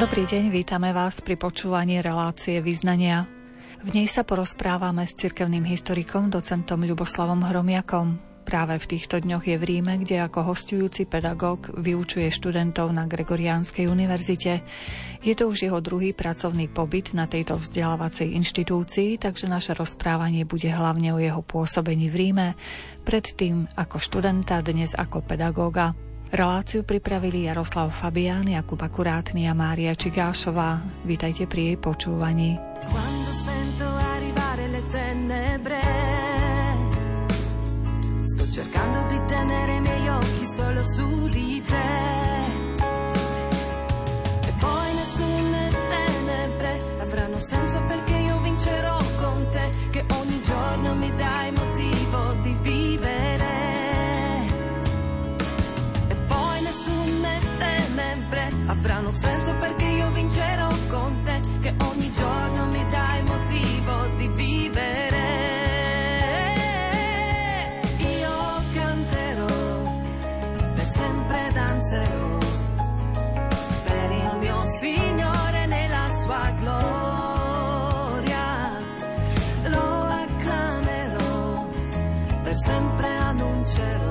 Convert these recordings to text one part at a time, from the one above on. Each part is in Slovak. Dobrý deň, vítame vás pri počúvaní relácie Vyznania. V nej sa porozprávame s cirkevným historikom, docentom Ľuboslavom Hromiakom. Práve v týchto dňoch je v Ríme, kde ako hosťujúci pedagóg vyučuje študentov na Gregoriánskej univerzite. Je to už jeho druhý pracovný pobyt na tejto vzdelávacej inštitúcii, takže naše rozprávanie bude hlavne o jeho pôsobení v Ríme, predtým ako študenta, dnes ako pedagóga. Reláciu pripravili Jaroslav Fabián, Jakub Akurátny a Mária Čigášová. Vítajte pri jej počúvaní. Quando sento arrivare le tenebre, sto cercando di tenere i miei occhi solo su di te, e poi nessune tenebre avranno senso perché io vincerò con te, che ogni giorno mi dai motivo di vivere, e poi nessune tenebre avranno senso perché io vincerò con te, che ogni giorno mi dai motivo di vivere. Io canterò, per sempre danzerò, per il mio Signore nella sua gloria. Lo acclamerò, per sempre annuncerò.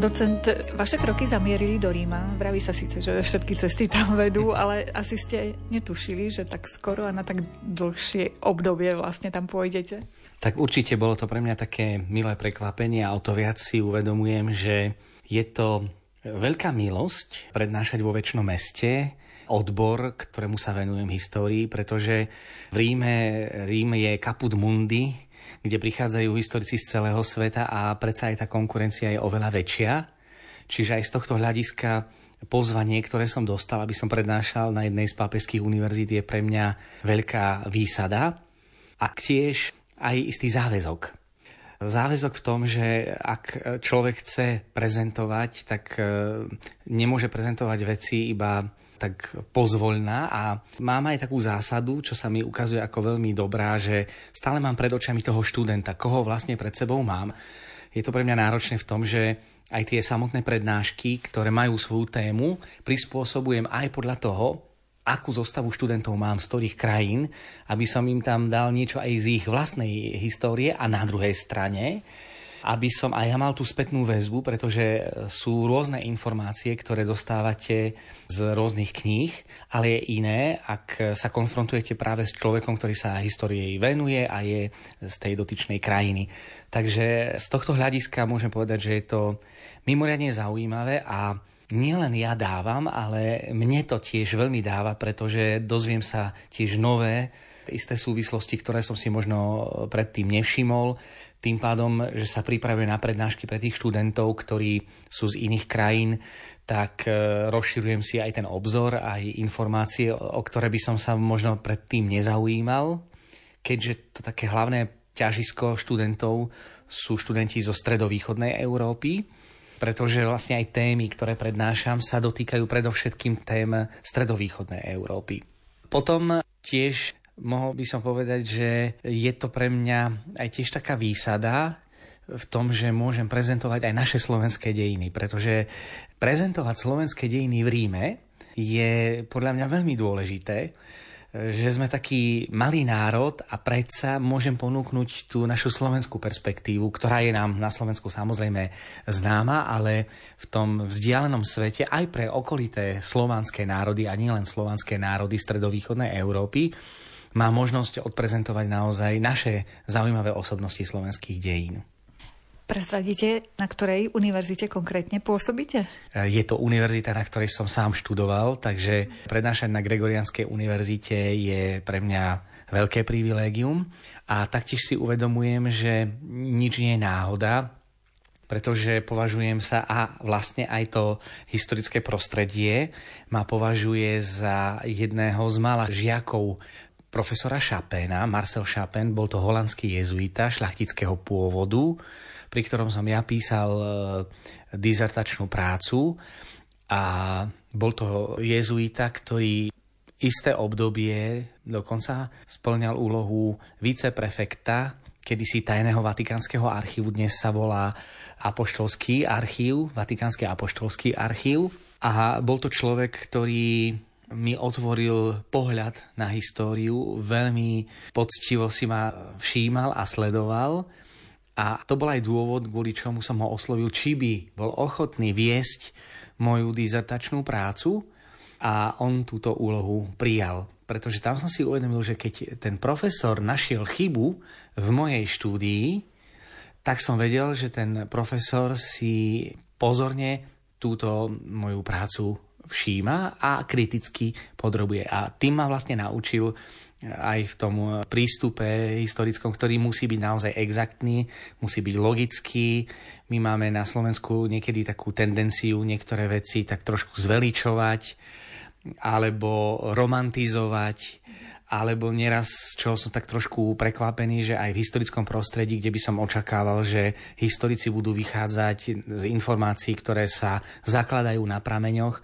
Docent, vaše kroky zamierili do Ríma. Vraví sa síce, že všetky cesty tam vedú, ale asi ste netušili, že tak skoro a na tak dlhšie obdobie vlastne tam pôjdete. Tak určite bolo to pre mňa také milé prekvapenie a o to viac si uvedomujem, že je to veľká milosť prednášať vo večnom meste odbor, ktorému sa venujem histórii, pretože v Rím je caput mundi, kde prichádzajú historici z celého sveta a predsa aj tá konkurencia je oveľa väčšia. Čiže aj z tohto hľadiska pozvanie, ktoré som dostal, aby som prednášal na jednej z pápežských univerzít, je pre mňa veľká výsada a tiež aj istý záväzok. Záväzok v tom, že ak človek chce prezentovať, tak nemôže prezentovať veci iba tak pozvoľná, a mám aj takú zásadu, čo sa mi ukazuje ako veľmi dobrá, že stále mám pred očami toho študenta, koho vlastne pred sebou mám. Je to pre mňa náročné v tom, že aj tie samotné prednášky, ktoré majú svoju tému, prispôsobujem aj podľa toho, akú zostavu študentov mám z ktorých krajín, aby som im tam dal niečo aj z ich vlastnej histórie, a na druhej strane aby som aj ja mal tú spätnú väzbu, pretože sú rôzne informácie, ktoré dostávate z rôznych kníh, ale je iné, ak sa konfrontujete práve s človekom, ktorý sa histórii venuje a je z tej dotyčnej krajiny. Takže z tohto hľadiska môžem povedať, že je to mimoriadne zaujímavé a nielen ja dávam, ale mne to tiež veľmi dáva, pretože dozviem sa tiež nové, isté súvislosti, ktoré som si možno predtým nevšimol. Tým pádom, že sa pripravuje na prednášky pre tých študentov, ktorí sú z iných krajín, tak rozširujem si aj ten obzor, aj informácie, o ktoré by som sa možno predtým nezaujímal, keďže to také hlavné ťažisko študentov sú študenti zo stredovýchodnej Európy, pretože vlastne aj témy, ktoré prednášam, sa dotýkajú predovšetkým tém stredovýchodnej Európy. Potom tiež mohol by som povedať, že je to pre mňa aj tiež taká výsada v tom, že môžem prezentovať aj naše slovenské dejiny, pretože prezentovať slovenské dejiny v Ríme je podľa mňa veľmi dôležité, že sme taký malý národ a predsa môžem ponúknuť tú našu slovenskú perspektívu, ktorá je nám na Slovensku samozrejme známa, ale v tom vzdialenom svete aj pre okolité slovanské národy, a nielen slovanské národy stredovýchodnej Európy, má možnosť odprezentovať naozaj naše zaujímavé osobnosti slovenských dejín. Prezradíte, na ktorej univerzite konkrétne pôsobíte? Je to univerzita, na ktorej som sám študoval, takže prednášať na Gregoriánskej univerzite je pre mňa veľké privilégium. A taktiež si uvedomujem, že nič nie je náhoda, pretože považujem sa a vlastne aj to historické prostredie ma považuje za jedného z mála žiakov profesora Chappina. Marcel Chappin bol to holandský jezuita šľachtického pôvodu, pri ktorom som ja písal dizertačnú prácu, a bol to jezuita, ktorý isté obdobie dokonca spĺňal úlohu viceprefekta kedysi tajného Vatikánskeho archívu, dnes sa volá apoštolský archív, Vatikánsky apoštolský archív, a bol to človek, ktorý mi otvoril pohľad na históriu, veľmi poctivo si ma všímal a sledoval. A to bol aj dôvod, kvôli čomu som ho oslovil, či by bol ochotný viesť moju dizertačnú prácu, a on túto úlohu prijal. Pretože tam som si uvedomil, že keď ten profesor našiel chybu v mojej štúdii, tak som vedel, že ten profesor si pozorne túto moju prácu všíma a kriticky podrobuje. A tým ma vlastne naučil aj v tom prístupe historickom, ktorý musí byť naozaj exaktný, musí byť logický. My máme na Slovensku niekedy takú tendenciu niektoré veci tak trošku zveličovať, alebo romantizovať, alebo nieraz, čo som tak trošku prekvapený, že aj v historickom prostredí, kde by som očakával, že historici budú vychádzať z informácií, ktoré sa zakladajú na prameňoch,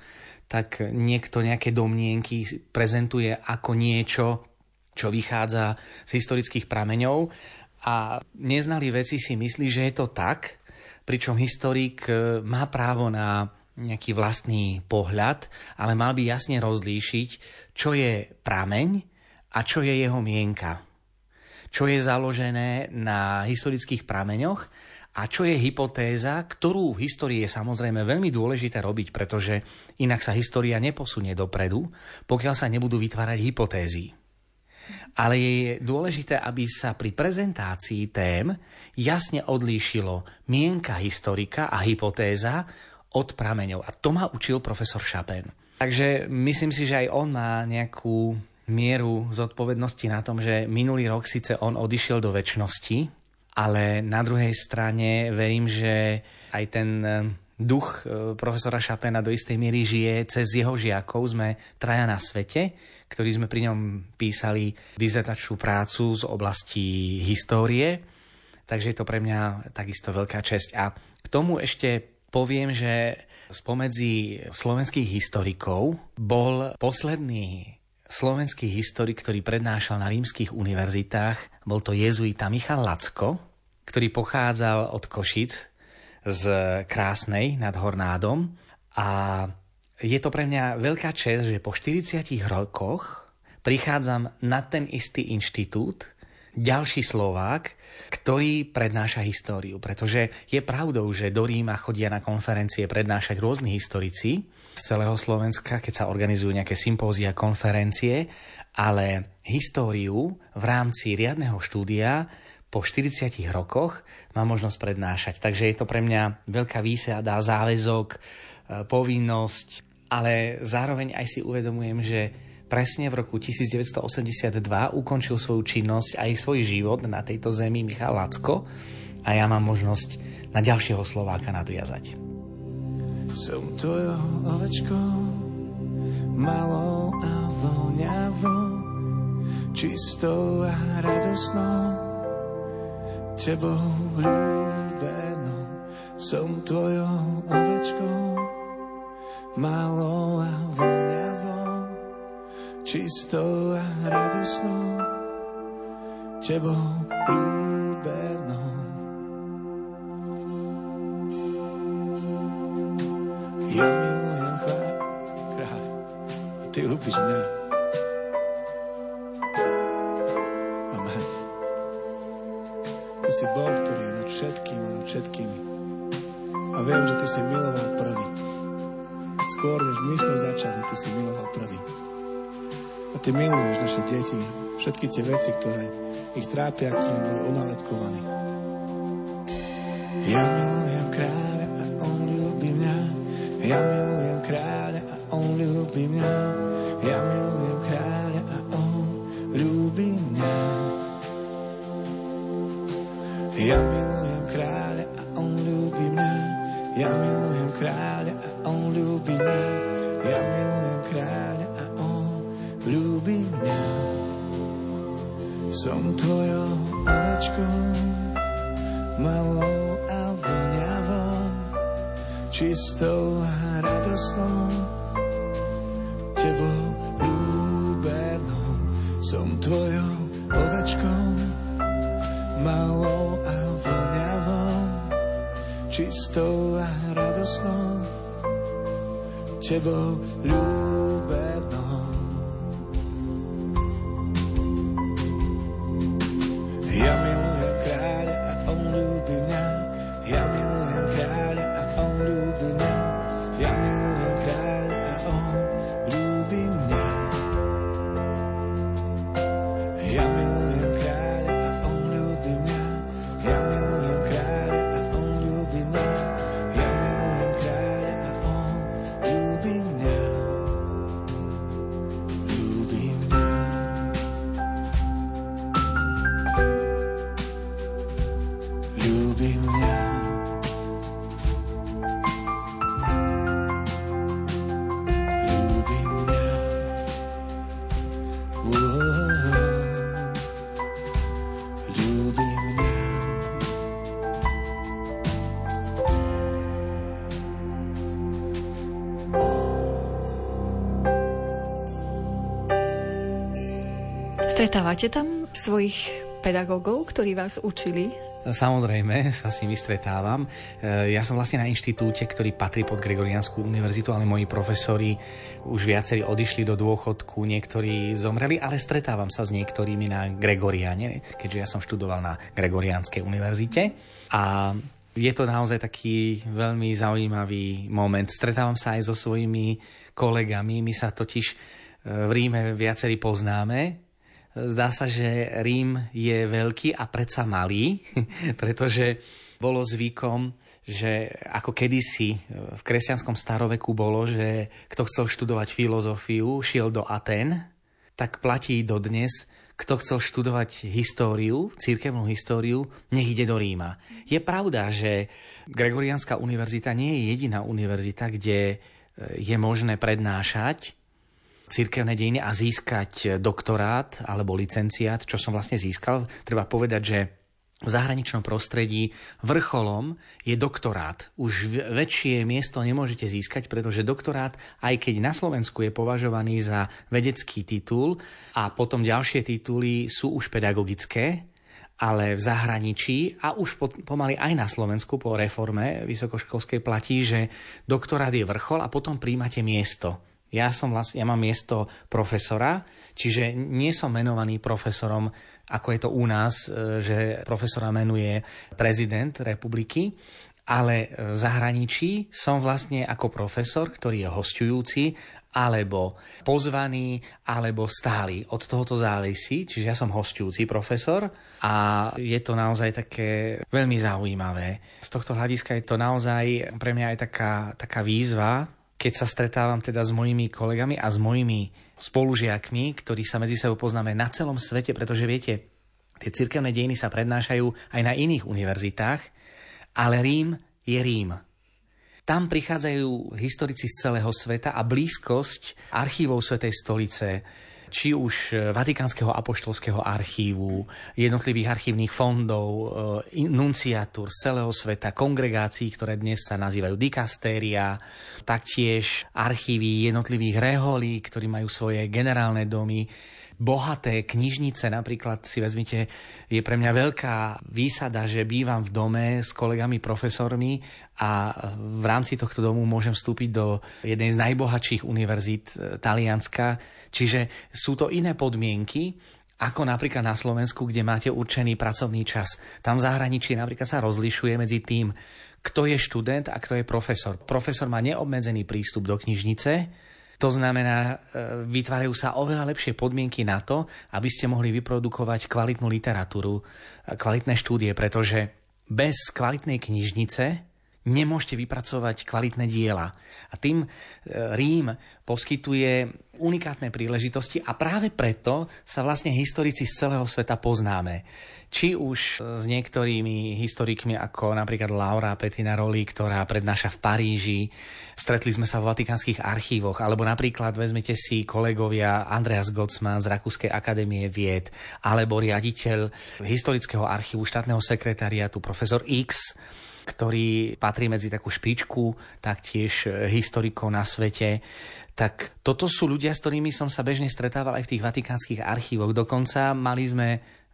tak niekto nejaké domnienky prezentuje ako niečo, čo vychádza z historických prameňov, a neznalí veci si myslí, že je to tak, pričom historik má právo na nejaký vlastný pohľad, ale mal by jasne rozlíšiť, čo je prameň a čo je jeho mienka. Čo je založené na historických prameňoch a čo je hypotéza, ktorú v histórii je samozrejme veľmi dôležité robiť, pretože inak sa história neposunie dopredu, pokiaľ sa nebudú vytvárať hypotézy. Ale je dôležité, aby sa pri prezentácii tém jasne odlíšilo mienka historika a hypotéza od prameňov. A to ma učil profesor Chappin. Takže myslím si, že aj on má nejakú mieru zodpovednosti na tom, že minulý rok síce on odišiel do večnosti, ale na druhej strane verím, že aj ten duch profesora Chappina do istej miery žije cez jeho žiakov. Sme traja na svete, ktorí sme pri ňom písali dizertačnú prácu z oblasti histórie. Takže je to pre mňa takisto veľká česť. A k tomu ešte poviem, že spomedzi slovenských historikov bol posledný slovenský historik, ktorý prednášal na rímskych univerzitách. Bol to jezuita Michal Lacko, ktorý pochádzal od Košic, z Krásnej nad Hornádom, a je to pre mňa veľká česť, že po 40 rokoch prichádzam na ten istý inštitút, ďalší Slovák, ktorý prednáša históriu, pretože je pravdou, že do Ríma chodia na konferencie prednášať rôzni historici z celého Slovenska, keď sa organizujú nejaké sympózia, konferencie, ale históriu v rámci riadneho štúdia po 40 rokoch má možnosť prednášať. Takže je to pre mňa veľká výsada, záväzok, povinnosť, ale zároveň aj si uvedomujem, že presne v roku 1982 ukončil svoju činnosť aj svoj život na tejto zemi Michal Lacko, a ja mám možnosť na ďalšieho Slováka nadviazať. Som to jeho ovečko, malou a voňavou, čistou a radosnou, tebou ľúbenou, som tvojou ovečkou, malou a voňavou, čistou a radosnou, tebou ľúbenou. Ja milujem kráľ, a ty ľúbiš mňa. Si Boh, ktorý je nad všetkým a nad všetkými. A viem, že ty si miloval prvý. Skôr, než my sme začali, ty si miloval prvý. A ty miluješ naše deti, všetky tie veci, ktoré ich trápia, ktoré boli unálepkované. Ja milujem kráľa a on ľúbi mňa. Ja milujem kráľa a on ľúbi mňa. Ja milujem kráľa a on ľúbi mňa. Ja milujem kráľa a on ľúbi mňa. Ja milujem kráľa a on ľúbi mňa. Ja milujem kráľa a on ľúbi mňa. Som tvojou ovečkou, malou a voňavou, čistou a radosnou, tebou ľúbenou. Som tvojou ovečkou, malou a voňavou, čistou a radosnou, tebou ľúbenou. Ja milujem kráľa a on ľúbi mňa. Ja milujem kráľa a on ľúbi mňa. Ja milujem kráľa a on ľúbi mňa. Ja milujem kráľa a on ľúbi mňa. Ja milujem kráľa a on ľúbi mňa. Ja milujem kráľa a on ľúbi mňa. Ľúbi mňa. Stretávate tam svojich pedagógov, ktorí vás učili? Samozrejme, sa s nimi stretávam. Ja som vlastne na inštitúte, ktorý patrí pod Gregoriánsku univerzitu, ale moji profesori už viacerí odišli do dôchodku, niektorí zomreli, ale stretávam sa s niektorými na Gregoriáne, keďže ja som študoval na Gregoriánskej univerzite. A je to naozaj taký veľmi zaujímavý moment. Stretávam sa aj so svojimi kolegami. My sa totiž v Ríme viacerí poznáme. Zdá sa, že Rím je veľký a predsa malý, pretože bolo zvykom, že ako kedysi v kresťanskom staroveku bolo, že kto chcel študovať filozofiu, šiel do Aten, tak platí dodnes, kto chcel študovať históriu, cirkevnú históriu, nech ide do Ríma. Je pravda, že Gregoriánska univerzita nie je jediná univerzita, kde je možné prednášať cirkevné dejiny a získať doktorát alebo licenciát, čo som vlastne získal. Treba povedať, že v zahraničnom prostredí vrcholom je doktorát. Už väčšie miesto nemôžete získať, pretože doktorát, aj keď na Slovensku je považovaný za vedecký titul a potom ďalšie tituly sú už pedagogické, ale v zahraničí a už pomaly aj na Slovensku po reforme vysokoškolskej platí, že doktorát je vrchol a potom príjmate miesto. Ja mám miesto profesora, čiže nie som menovaný profesorom, ako je to u nás, že profesora menuje prezident republiky, ale v zahraničí som vlastne ako profesor, ktorý je hosťujúci, alebo pozvaný, alebo stály. Od tohoto závisí, čiže ja som hosťujúci profesor a je to naozaj také veľmi zaujímavé. Z tohto hľadiska je to naozaj pre mňa aj taká výzva, keď sa stretávam teda s mojimi kolegami a s mojimi spolužiakmi, ktorí sa medzi sebou poznáme na celom svete, pretože viete, tie cirkevné dejiny sa prednášajú aj na iných univerzitách, ale Rím je Rím. Tam prichádzajú historici z celého sveta a blízkosť archívov Svätej stolice, či už Vatikánskeho apoštolského archívu, jednotlivých archívnych fondov, nunciatúr z celého sveta, kongregácií, ktoré dnes sa nazývajú dikastéria, taktiež archívy jednotlivých reholí, ktorí majú svoje generálne domy, bohaté knižnice, napríklad si vezmite, je pre mňa veľká výsada, že bývam v dome s kolegami profesormi a v rámci tohto domu môžem vstúpiť do jednej z najbohatších univerzít Talianska. Čiže sú to iné podmienky, ako napríklad na Slovensku, kde máte určený pracovný čas. Tam v zahraničí napríklad sa rozlišuje medzi tým, kto je študent a kto je profesor. Profesor má neobmedzený prístup do knižnice. To znamená, vytvárajú sa oveľa lepšie podmienky na to, aby ste mohli vyprodukovať kvalitnú literatúru, kvalitné štúdie, pretože bez kvalitnej knižnice nemôžete vypracovať kvalitné diela. A tým Rím poskytuje unikátne príležitosti a práve preto sa vlastne historici z celého sveta poznáme. Či už s niektorými historikmi, ako napríklad Laura Pettinaroli, ktorá prednáša v Paríži, stretli sme sa vo vatikánskych archívoch, alebo napríklad vezmete si kolegovia Andreas Gottsmann z Rakúskej akadémie vied, alebo riaditeľ historického archívu štátneho sekretariátu, profesor X, ktorý patrí medzi takú špičku, taktiež historikov na svete. Tak toto sú ľudia, s ktorými som sa bežne stretával aj v tých vatikánskych archívoch. Dokonca mali sme,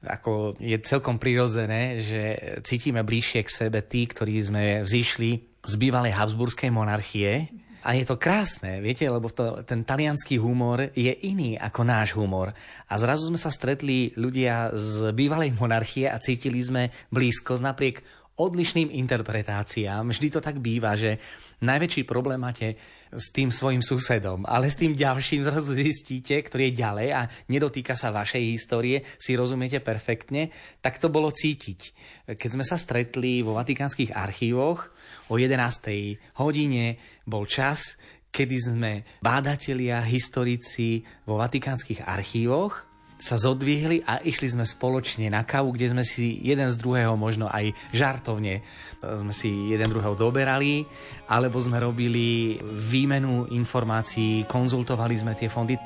ako je celkom prirodzené, že cítime bližšie k sebe tí, ktorí sme vzišli z bývalej habsburskej monarchie. A je to krásne, viete, lebo ten talianský humor je iný ako náš humor. A zrazu sme sa stretli ľudia z bývalej monarchie a cítili sme blízkosť napriek odlišným interpretáciám. Vždy to tak býva, že najväčší problém máte s tým svojim susedom, ale s tým ďalším zrazu zistíte, ktorý je ďalej a nedotýka sa vašej histórie, si rozumiete perfektne. Tak to bolo cítiť. Keď sme sa stretli vo vatikánskych archívoch, o 11. hodine bol čas, kedy sme bádatelia, historici vo vatikánskych archívoch sa zodvihli a išli sme spoločne na kávu, kde sme si jeden z druhého možno aj žartovne sme si jeden druhého doberali, alebo sme robili výmenu informácií, konzultovali sme tie fondy.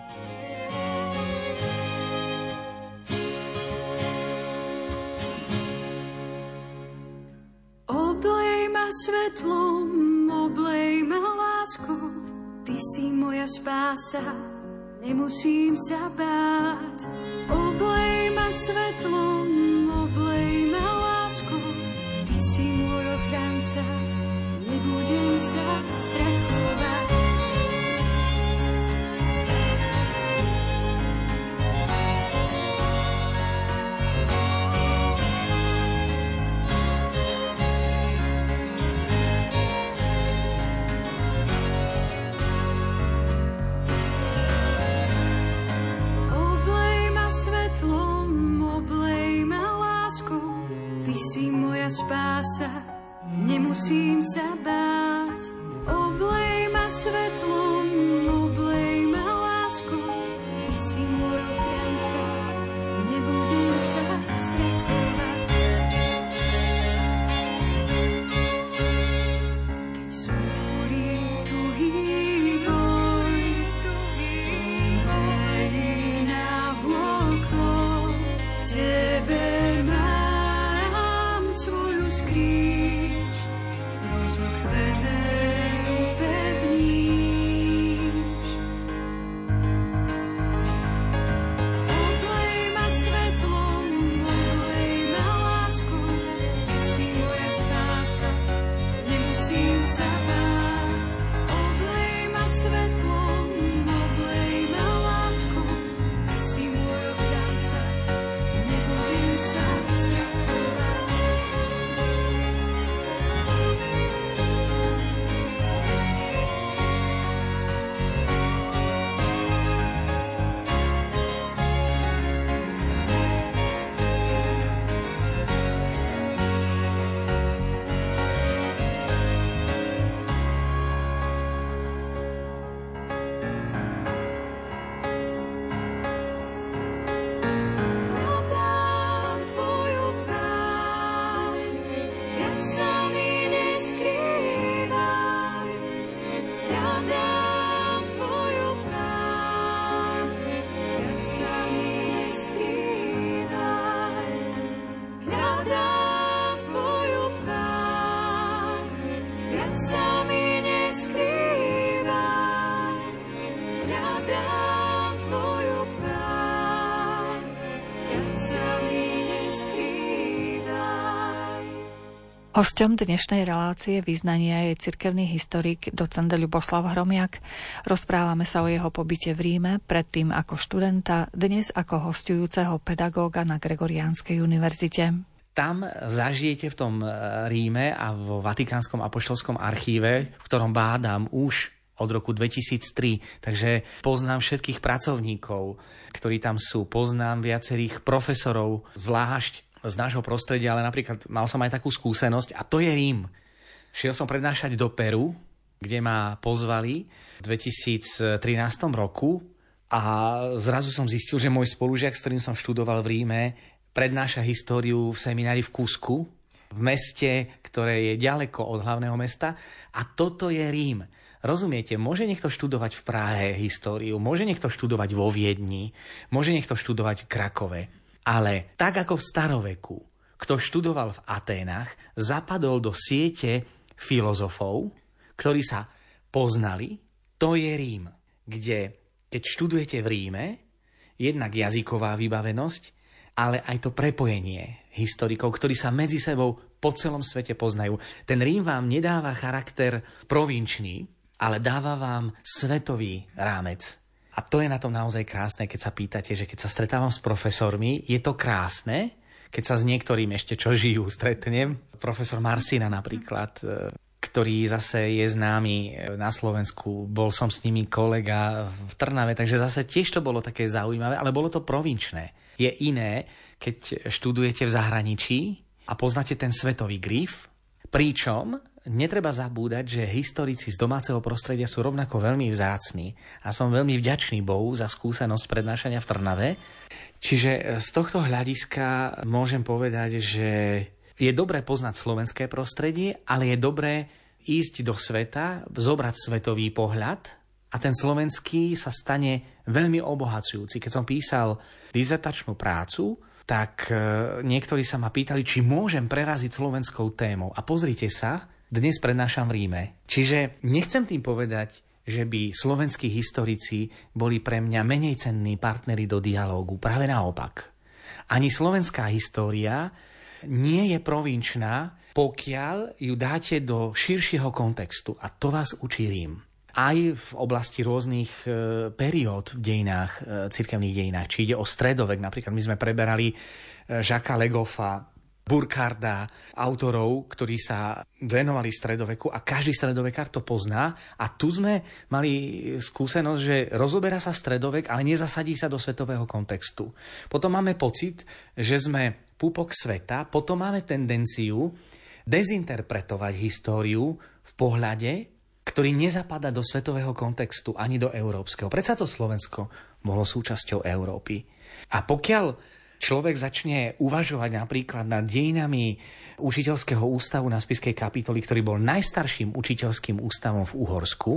Oblej ma svetlom, oblej ma láskou, ty si moja spása. Nemusím sa báť, oblej ma svetlom, oblej ma láskou, ty si môj ochranca, nebudem sa strachovať. Spása, nemusím sa báť, oblej ma svetlom, oblej ma láskou, ty si môj ochranca, nebudem sa strachovať. Keď zúri tuhý boj na vôkol, v tebe Hosťom dnešnej relácie Vyznania je cirkevný historik docent Ľuboslav Hromiak. Rozprávame sa o jeho pobyte v Ríme, predtým ako študenta, dnes ako hosťujúceho pedagóga na Gregoriánskej univerzite. Tam zažijete v tom Ríme a vo Vatikánskom apoštolskom archíve, v ktorom bádam už od roku 2003, takže poznám všetkých pracovníkov, ktorí tam sú, poznám viacerých profesorov, zvlášť z nášho prostredia, ale napríklad mal som aj takú skúsenosť, a to je Rím. Šiel som prednášať do Peru, kde ma pozvali v 2013 roku a zrazu som zistil, že môj spolužiak, s ktorým som študoval v Ríme, prednáša históriu v seminári v Kusku, v meste, ktoré je ďaleko od hlavného mesta, a toto je Rím. Rozumiete, môže niekto študovať v Prahe históriu, môže niekto študovať vo Viedni, môže niekto študovať v Krakove, ale tak ako v staroveku, kto študoval v Aténach, zapadol do siete filozofov, ktorí sa poznali, to je Rím, kde, keď študujete v Ríme, jednak jazyková vybavenosť, ale aj to prepojenie historikov, ktorí sa medzi sebou po celom svete poznajú. Ten Rím vám nedáva charakter provinčný, ale dáva vám svetový rámec. A to je na tom naozaj krásne, keď sa pýtate, že keď sa stretávam s profesormi, je to krásne, keď sa s niektorým ešte čo žijú stretnem. Profesor Marsina napríklad, ktorý zase je známy na Slovensku, bol som s nimi kolega v Trnave, takže zase tiež to bolo také zaujímavé, ale bolo to provinčné. Je iné, keď študujete v zahraničí a poznáte ten svetový grif, pričom netreba zabúdať, že historici z domáceho prostredia sú rovnako veľmi vzácni a som veľmi vďačný Bohu za skúsenosť prednášania v Trnave. Čiže z tohto hľadiska môžem povedať, že je dobré poznať slovenské prostredie, ale je dobré ísť do sveta, zobrať svetový pohľad a ten slovenský sa stane veľmi obohacujúci. Keď som písal dizertačnú prácu, tak niektorí sa ma pýtali, či môžem preraziť slovenskou témou. A pozrite sa, dnes prednášam v Ríme. Čiže nechcem tým povedať, že by slovenskí historici boli pre mňa menej cenní partneri do dialógu. Práve naopak. Ani slovenská história nie je provinčná, pokiaľ ju dáte do širšieho kontextu. A to vás učí Rím. Aj v oblasti rôznych periód v dejinách, cirkevných dejinách. Či ide o stredovek, napríklad my sme preberali Jacquesa Le Goffa, Burkarda, autorov, ktorí sa venovali stredoveku a každý stredovekár to pozná. A tu sme mali skúsenosť, že rozoberá sa stredovek, ale nezasadí sa do svetového kontextu. Potom máme pocit, že sme púpok sveta, potom máme tendenciu dezinterpretovať históriu v pohľade, ktorý nezapadá do svetového kontextu ani do európskeho. Predsa to Slovensko bolo súčasťou Európy. A pokiaľ človek začne uvažovať napríklad nad dejinami učiteľského ústavu na Spišskej Kapituli, ktorý bol najstarším učiteľským ústavom v Uhorsku.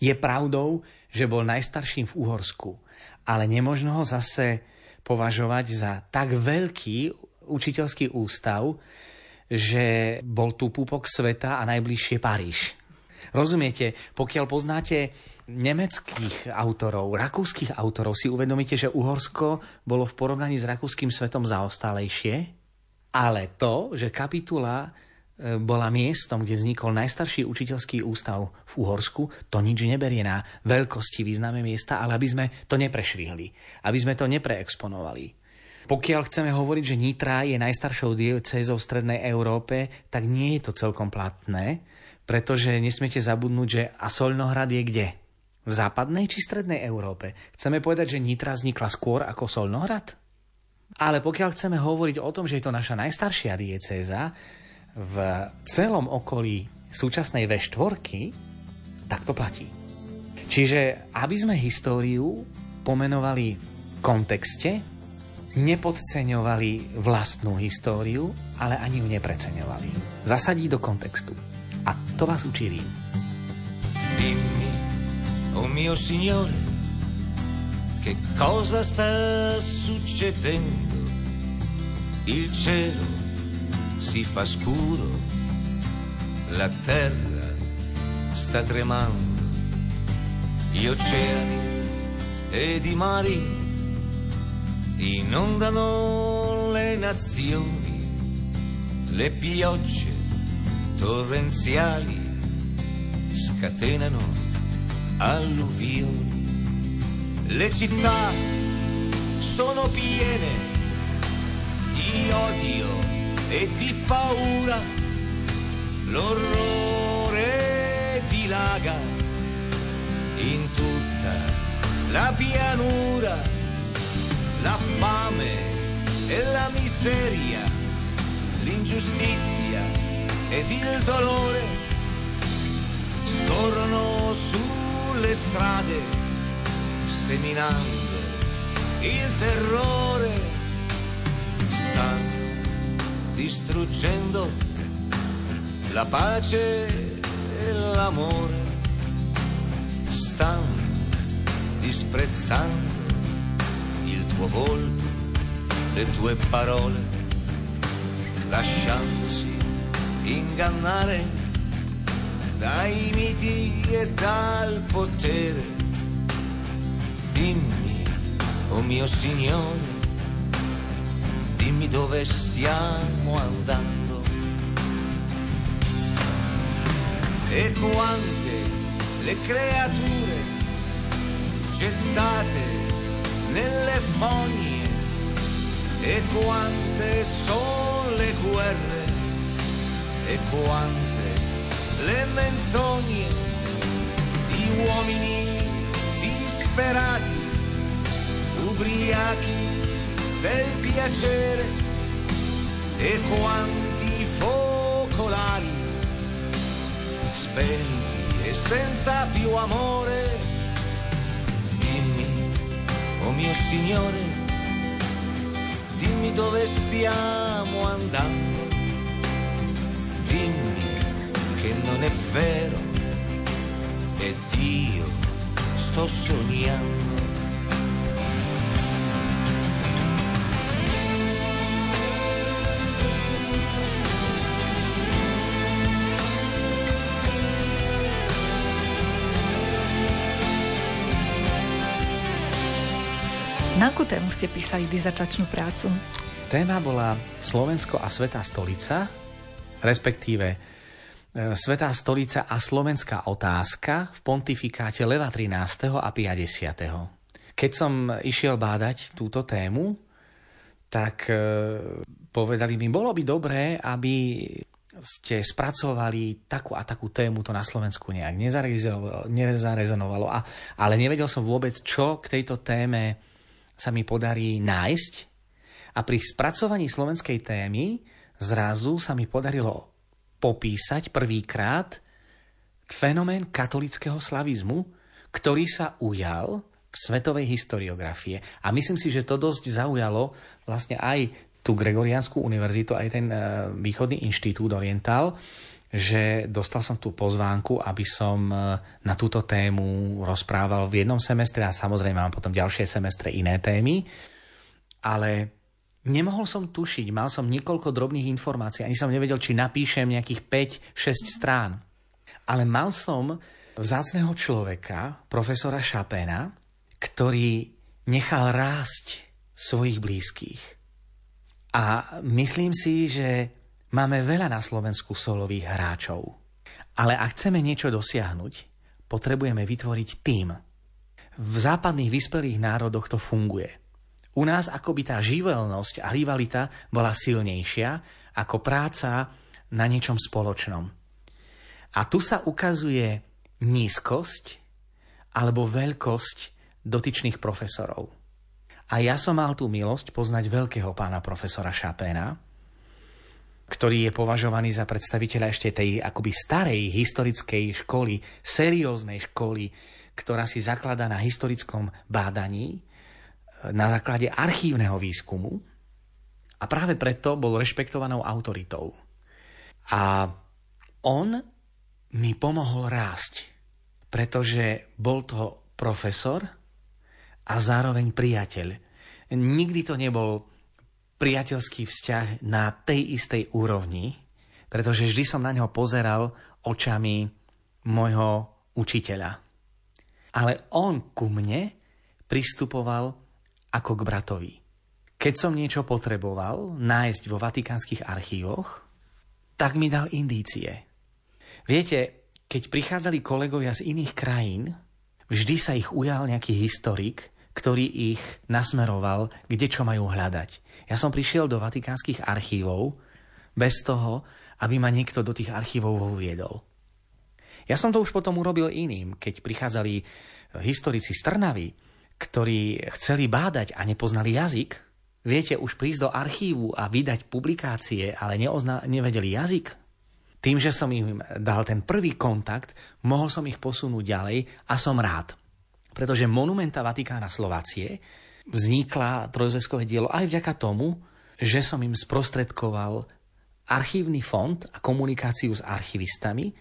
Je pravdou, že bol najstarším v Uhorsku, ale nemožno ho zase považovať za tak veľký učiteľský ústav, že bol tu púpok sveta a najbližšie Paríž. Rozumiete, pokiaľ poznáte nemeckých autorov, rakúskych autorov, si uvedomíte, že Uhorsko bolo v porovnaní s rakúskym svetom zaostalejšie, ale to, že Kapitula bola miestom, kde vznikol najstarší učiteľský ústav v Uhorsku, to nič neberie na veľkosti, význame miesta, ale aby sme to neprešvihli, aby sme to nepreexponovali. Pokiaľ chceme hovoriť, že Nitra je najstaršou diecézou v strednej Európe, tak nie je to celkom platné, pretože nesmiete zabudnúť, že a Soľnohrad je kde? V západnej či strednej Európe? Chceme povedať, že Nitra vznikla skôr ako Soľnohrad? Ale pokiaľ chceme hovoriť o tom, že je to naša najstaršia diecéza v celom okolí súčasnej V4, tak to platí. Čiže, aby sme históriu pomenovali v kontexte, nepodceňovali vlastnú históriu, ale ani ju nepreceňovali. Zasadí do kontextu. A to vás učí Rím. Dimmi, oh mio signore, che cosa sta succedendo? Il cielo si fa scuro, la terra sta tremando, gli oceani ed i mari inondano le nazioni, le piogge torrenziali scatenano alluvioni, le città sono piene di odio e di paura, l'orrore dilaga in tutta la pianura, la fame e la miseria miseria, l'ingiustizia ed il dolore scorrono sulle strade, seminando il terrore, stanno distruggendo la pace e l'amore, stanno disprezzando il tuo volto, le tue parole, lasciandosi ingannare dai miti e dal potere. Dimmi, oh mio Signore, dimmi dove stiamo andando e quante le creature gettate nelle fogne, e quante sono le guerre, e quante le menzogne di uomini disperati, ubriachi del piacere, e quanti focolari spenti e senza più amore. Dimmi, oh mio Signore, dimmi dove stiamo andando, dimmi che non è vero ed io sto sognando. Na akú tému ste písali dizertačnú prácu? Téma bola Slovensko a Svätá stolica, respektíve Svätá stolica a slovenská otázka v pontifikáte Leva 13. a 50. Keď som išiel bádať túto tému, tak povedali mi, bolo by dobré, aby ste spracovali takú a takú tému, to na Slovensku nejak nezarezonovalo, ale nevedel som vôbec, čo k tejto téme sa mi podarí nájsť, a pri spracovaní slovenskej témy zrazu sa mi podarilo popísať prvýkrát fenomén katolického slavizmu, ktorý sa ujal v svetovej historiografie. A myslím si, že to dosť zaujalo vlastne aj tú Gregoriánsku univerzitu, aj ten východný inštitút Orientál, že dostal som tú pozvánku, aby som na túto tému rozprával v jednom semestre, a samozrejme mám potom ďalšie semestre iné témy, ale nemohol som tušiť, mal som niekoľko drobných informácií, ani som nevedel, či napíšem nejakých 5-6 strán. Ale mal som vzácneho človeka, profesora Chappina, ktorý nechal rásť svojich blízkych. A myslím si, že máme veľa na Slovensku solových hráčov. Ale ak chceme niečo dosiahnuť, potrebujeme vytvoriť tím. V západných vyspelých národoch to funguje. U nás akoby tá živelnosť a rivalita bola silnejšia ako práca na niečom spoločnom. A tu sa ukazuje nízkosť alebo veľkosť dotyčných profesorov. A ja som mal tú milosť poznať veľkého pána profesora Chappina, ktorý je považovaný za predstaviteľa ešte tej akoby starej historickej školy, serióznej školy, ktorá si zakladá na historickom bádaní, na základe archívneho výskumu, a práve preto bol rešpektovanou autoritou. A on mi pomohol rásť, pretože bol to profesor a zároveň priateľ. Nikdy to nebol priateľský vzťah na tej istej úrovni, pretože vždy som na neho pozeral očami môjho učiteľa. Ale on ku mne pristupoval ako k bratovi. Keď som niečo potreboval nájsť vo vatikánskych archívoch, tak mi dal indície. Viete, keď prichádzali kolegovia z iných krajín, vždy sa ich ujal nejaký historik, ktorý ich nasmeroval, kde čo majú hľadať. Ja som prišiel do vatikánskych archívov bez toho, aby ma niekto do tých archívov uviedol. Ja som to už potom urobil iným, keď prichádzali historici z Trnavy, ktorí chceli bádať a nepoznali jazyk, viete, už prísť do archívu a vydať publikácie, ale nevedeli jazyk. Tým, že som im dal ten prvý kontakt, mohol som ich posunúť ďalej a som rád. Pretože Monumenta Vatikána Slovaciae vznikla trojzväzkové dielo aj vďaka tomu, že som im sprostredkoval archívny fond a komunikáciu s archivistami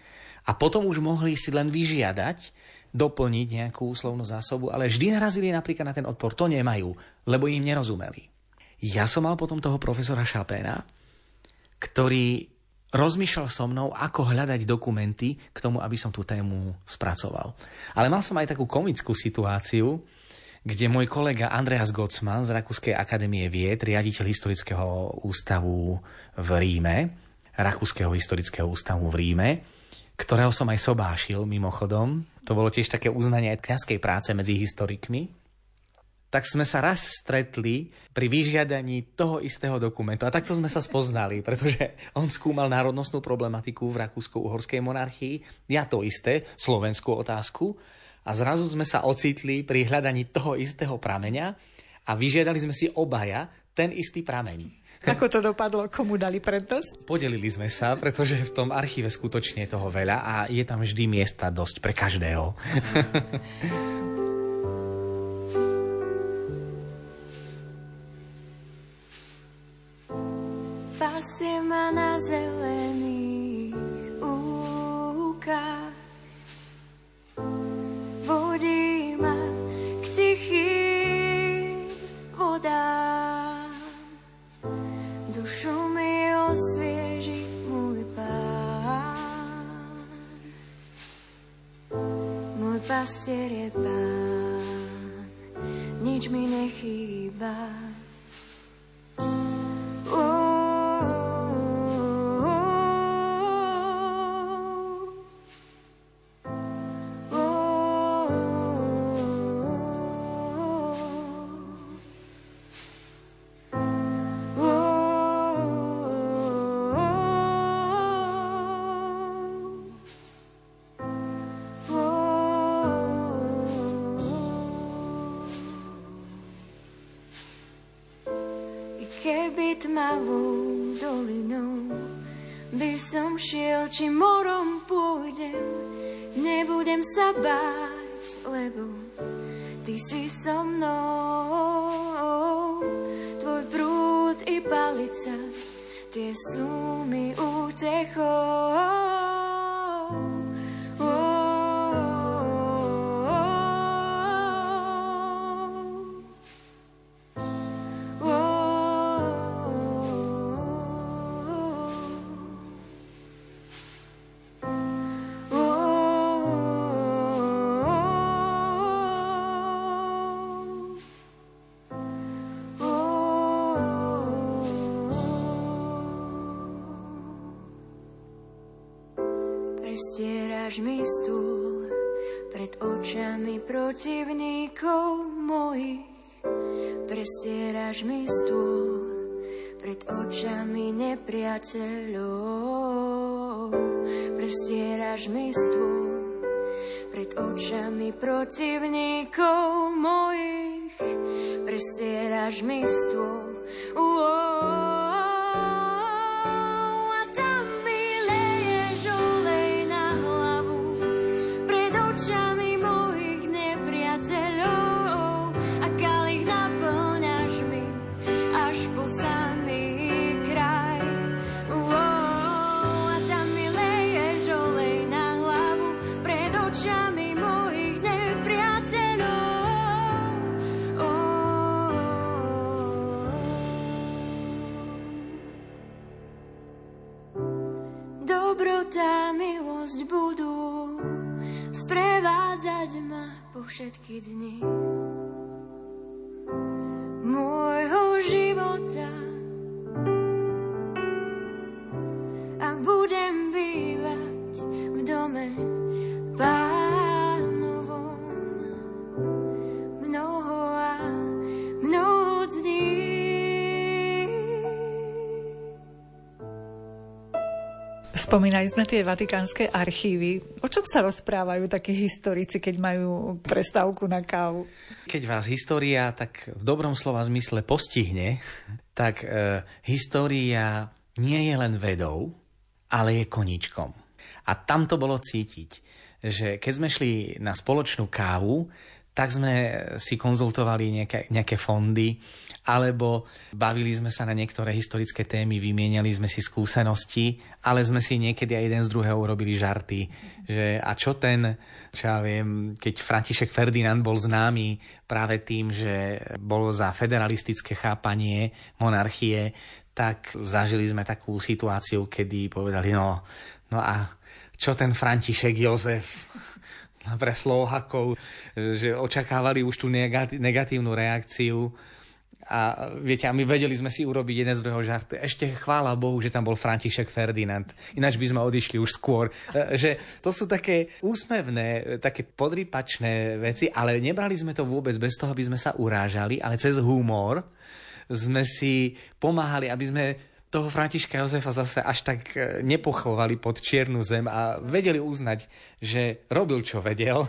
a potom už mohli si len vyžiadať, doplniť nejakú úslovnú zásobu, ale vždy narazili napríklad na ten odpor. To nemajú, lebo im nerozumeli. Ja som mal potom toho profesora Chappina, ktorý rozmýšľal so mnou, ako hľadať dokumenty k tomu, aby som tú tému spracoval. Ale mal som aj takú komickú situáciu, kde môj kolega Andreas Gottsmann z Rakúskej akadémie vied, riaditeľ historického ústavu v Ríme, Rakúskeho historického ústavu v Ríme, ktorého som aj sobášil mimochodom. To bolo tiež také uznanie aj kňazskej práce medzi historikmi. Tak sme sa raz stretli pri vyžiadaní toho istého dokumentu. A takto sme sa spoznali, pretože on skúmal národnostnú problematiku v rakúsko-uhorskej monarchii, ja to isté, slovenskú otázku. A zrazu sme sa ocitli pri hľadaní toho istého prameňa a vyžiadali sme si obaja ten istý prameň. Ako to dopadlo? Komu dali prednosť? Podelili sme sa, pretože v tom archíve skutočne je toho veľa a je tam vždy miesta dosť pre každého. Pasie ma na zelených úkach, vodí ma k tichým vodám, dušu mi osvieži môj Pán. Môj pastier je Pán, nič mi nechýba. Keby tmavou dolinou by som šiel, či morom pôjdem, nebudem sa báť, lebo ty si so mnou. Tvoj prúd i palica, tie sú mi útechou. Stieraš mi stôl pred očami protivníkov mojich. Prestieraš mi stôl pred očami nepriateľov. Prestieraš mi stôl pred očami protivníkov mojich. Prestieraš mi stôl. Všetky dni môjho života a budem bývať v dome Pánovom mnoho a mnoho dní. Spomínali sme tie vatikánske archívy. O čom sa rozprávajú takí historici, keď majú prestávku na kávu? Keď vás história tak v dobrom slova zmysle postihne, tak história nie je len vedou, ale je koničkom. A tam to bolo cítiť, že keď sme šli na spoločnú kávu, tak sme si konzultovali nejaké fondy, alebo bavili sme sa na niektoré historické témy, vymieniali sme si skúsenosti, ale sme si niekedy aj jeden z druhého urobili žarty. Že a čo ten, čo ja viem, keď František Ferdinand bol známy práve tým, že bolo za federalistické chápanie monarchie, tak zažili sme takú situáciu, kedy povedali, no a čo ten František Jozef? Pre Slovákov, že očakávali už tú negatívnu reakciu a viete, a my vedeli sme si urobiť jeden z druhého žartu. Ešte chvála Bohu, že tam bol František Ferdinand, ináč by sme odišli už skôr. Že to sú také úsmevné, také podrypačné veci, ale nebrali sme to vôbec bez toho, aby sme sa urážali, ale cez humor sme si pomáhali, aby sme toho Františka Jozefa zase až tak nepochovali pod čiernu zem a vedeli uznať, že robil, čo vedel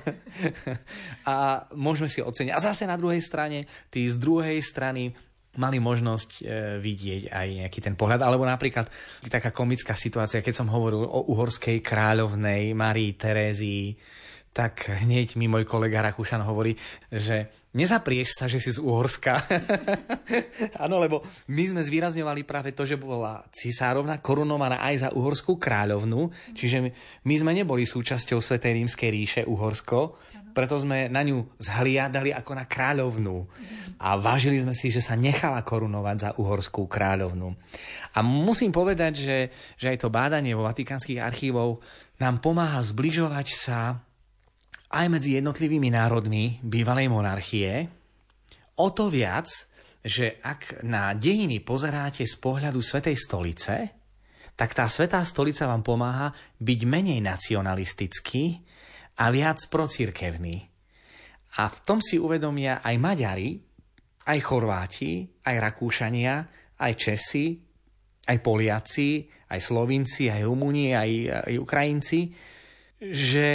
a môžeme si oceniť. A zase na druhej strane, tí z druhej strany mali možnosť vidieť aj nejaký ten pohľad. Alebo napríklad taká komická situácia, keď som hovoril o uhorskej kráľovnej Márii Terézii, tak hneď mi môj kolega Rakúšan hovorí, že nezaprieš sa, že si z Uhorska. Áno, lebo my sme zvýrazňovali práve to, že bola cisárovna korunovaná aj za uhorskú kráľovnu, čiže my sme neboli súčasťou Svätej rímskej ríše Uhorsko, preto sme na ňu zhliadali ako na kráľovnu a vážili sme si, že sa nechala korunovať za uhorskú kráľovnu. A musím povedať, že aj to bádanie vo vatikánskych archívov nám pomáha zbližovať sa aj medzi jednotlivými národmi bývalej monarchie, o to viac, že ak na dejiny pozeráte z pohľadu Svätej stolice, tak tá Svätá stolica vám pomáha byť menej nacionalistický a viac procirkevný. A v tom si uvedomia aj Maďari, aj Chorváti, aj Rakúšania, aj Česi, aj Poliaci, aj Slovinci, aj Rumúni, aj Ukrajinci, že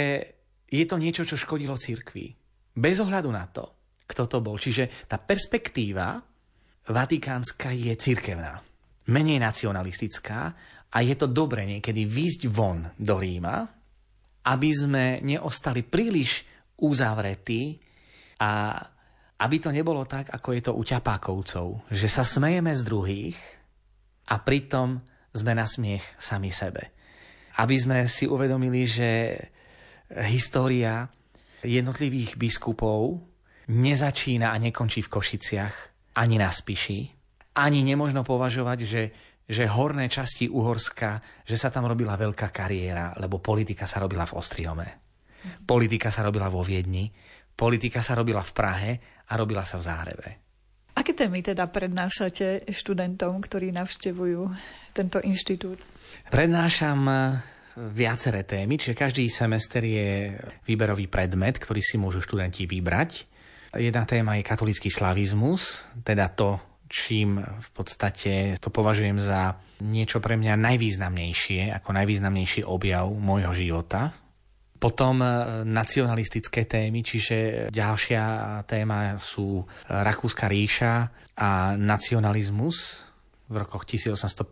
je to niečo, čo škodilo cirkvi. Bez ohľadu na to, kto to bol. Čiže tá perspektíva vatikánska je cirkevná. Menej nacionalistická a je to dobre niekedy výjsť von do Ríma, aby sme neostali príliš uzavretí a aby to nebolo tak, ako je to u ťapákovcov. Že sa smejeme z druhých a pritom sme na smiech sami sebe. Aby sme si uvedomili, že história jednotlivých biskupov nezačína a nekončí v Košiciach, ani na Spiši, ani nemožno považovať, že horné časti Uhorska, že sa tam robila veľká kariéra, lebo politika sa robila v Ostrihome. Politika sa robila vo Viedni, politika sa robila v Prahe a robila sa v Záhrebe. Aké témy teda prednášate študentom, ktorí navštevujú tento inštitút? Prednášam viaceré témy, čiže každý semester je výberový predmet, ktorý si môžu študenti vybrať. Jedna téma je katolícky slavizmus, teda to, čím v podstate to považujem za niečo pre mňa najvýznamnejšie, ako najvýznamnejší objav môjho života. Potom nacionalistické témy, čiže ďalšia téma sú Rakúska ríša a nacionalizmus v rokoch 1804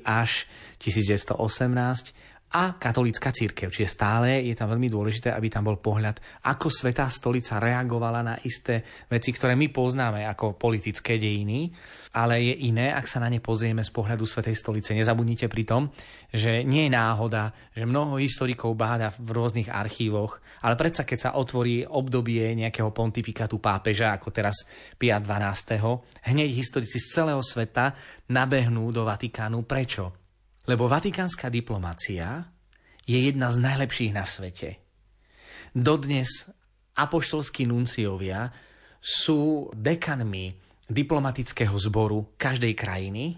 až 1918, a katolícka cirkev. Čiže stále je tam veľmi dôležité, aby tam bol pohľad, ako Svätá stolica reagovala na isté veci, ktoré my poznáme ako politické dejiny, ale je iné, ak sa na ne pozrieme z pohľadu Svätej stolice. Nezabudnite pri tom, že nie je náhoda, že mnoho historikov báda v rôznych archívoch, ale predsa keď sa otvorí obdobie nejakého pontifikátu pápeža, ako teraz Pia XII., hneď historici z celého sveta nabehnú do Vatikánu. Prečo? Lebo vatikánska diplomacia je jedna z najlepších na svete. Dodnes apoštolskí nunciovia sú dekanmi diplomatického zboru každej krajiny,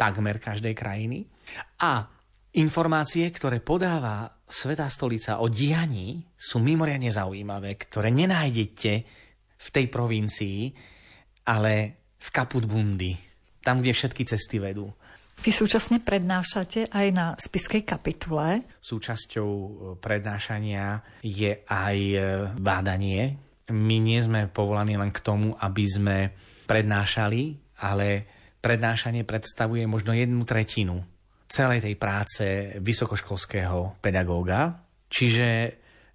takmer každej krajiny, a informácie, ktoré podáva Svätá stolica o dianí, sú mimoriadne zaujímavé, ktoré nenájdete v tej provincii, ale v Kaputbundi, tam, kde všetky cesty vedú. Vy súčasne prednášate aj na Spišskej kapitule. Súčasťou prednášania je aj bádanie. My nie sme povolaní len k tomu, aby sme prednášali, ale prednášanie predstavuje možno 1/3 celej tej práce vysokoškolského pedagóga. Čiže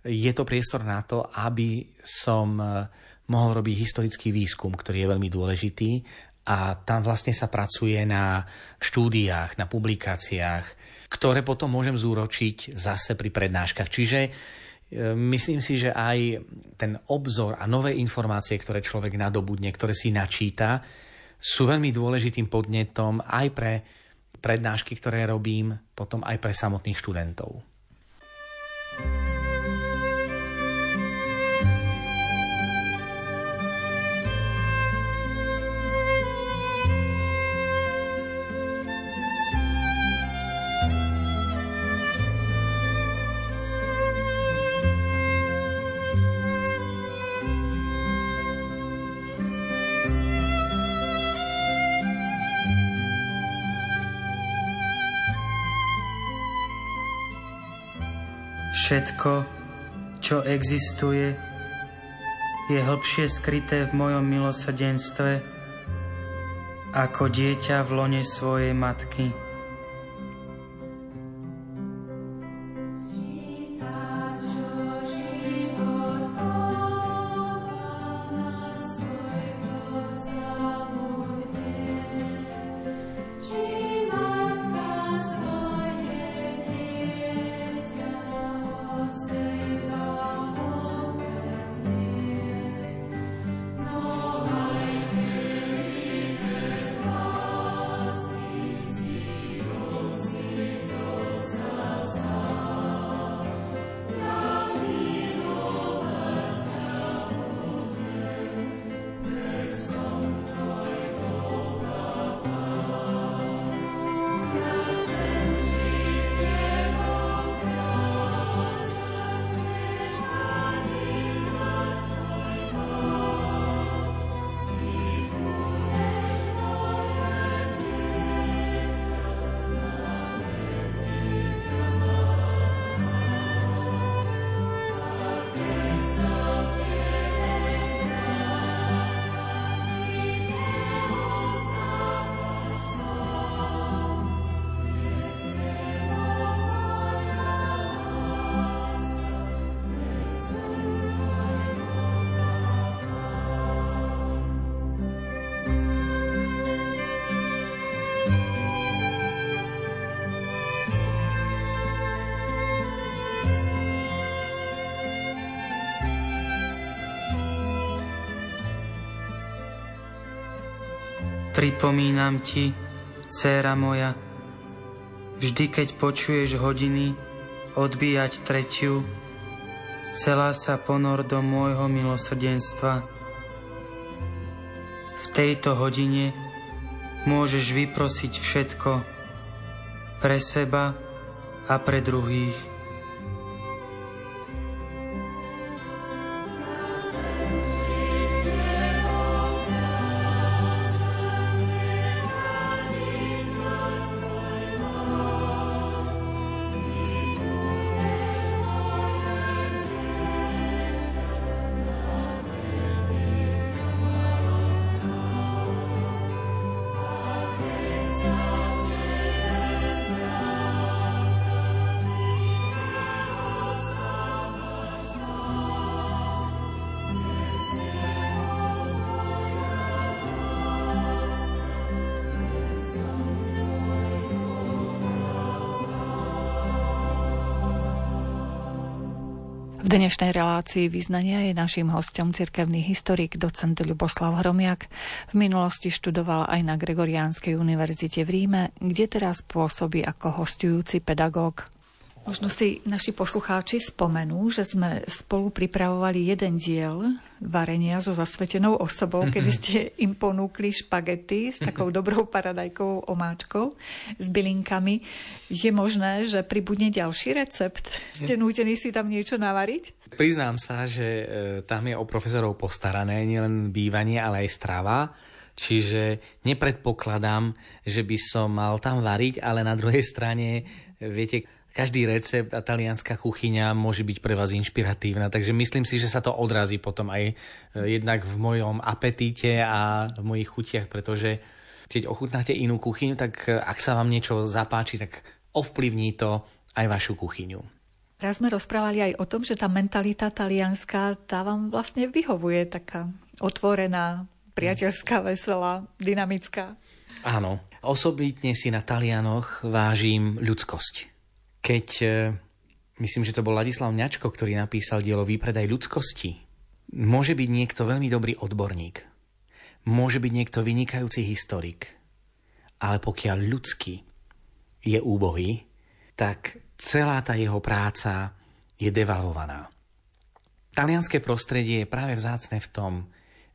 je to priestor na to, aby som mohol robiť historický výskum, ktorý je veľmi dôležitý. A tam vlastne sa pracuje na štúdiách, na publikáciách, ktoré potom môžem zúročiť zase pri prednáškach. Čiže myslím si, že aj ten obzor a nové informácie, ktoré človek nadobudne, ktoré si načíta, sú veľmi dôležitým podnetom aj pre prednášky, ktoré robím, potom aj pre samotných študentov. Všetko, čo existuje, je hlbšie skryté v mojom milosrdenstve, ako dieťa v lone svojej matky. Pripomínam ti, dcéra moja, vždy, keď počuješ hodiny odbíjať 3, celá sa ponor do môjho milosrdenstva. V tejto hodine môžeš vyprosiť všetko pre seba a pre druhých. V dnešnej relácii Vyznania je naším hosťom cirkevný historik, docent Ľuboslav Hromiak. V minulosti študoval aj na Gregoriánskej univerzite v Ríme, kde teraz pôsobí ako hosťujúci pedagóg. Možno si naši poslucháči spomenú, že sme spolu pripravovali jeden diel varenia so zasvetenou osobou, kedy ste im ponúkli špagety s takou dobrou paradajkovou omáčkou, s bylinkami. Je možné, že pribudne ďalší recept? Ste nútení si tam niečo navariť? Priznám sa, že tam je o profesorov postarané, nielen bývanie, ale aj strava. Čiže nepredpokladám, že by som mal tam variť, ale na druhej strane, viete, každý recept a talianská kuchyňa môže byť pre vás inšpiratívna, takže myslím si, že sa to odrazí potom aj jednak v mojom apetíte a v mojich chutiach, pretože keď ochutnáte inú kuchyňu, tak ak sa vám niečo zapáči, tak ovplyvní to aj vašu kuchyňu. Raz sme rozprávali aj o tom, že tá mentalita talianská, tá vám vlastne vyhovuje, taká otvorená, priateľská, veselá, dynamická. Áno, osobitne si na Talianoch vážim ľudskosť. Keď, myslím, že to bol Ladislav Mňačko, ktorý napísal dielo Výpredaj ľudskosti, môže byť niekto veľmi dobrý odborník, môže byť niekto vynikajúci historik, ale pokiaľ ľudský je úbohý, tak celá tá jeho práca je devalvovaná. Talianske prostredie je práve vzácne v tom,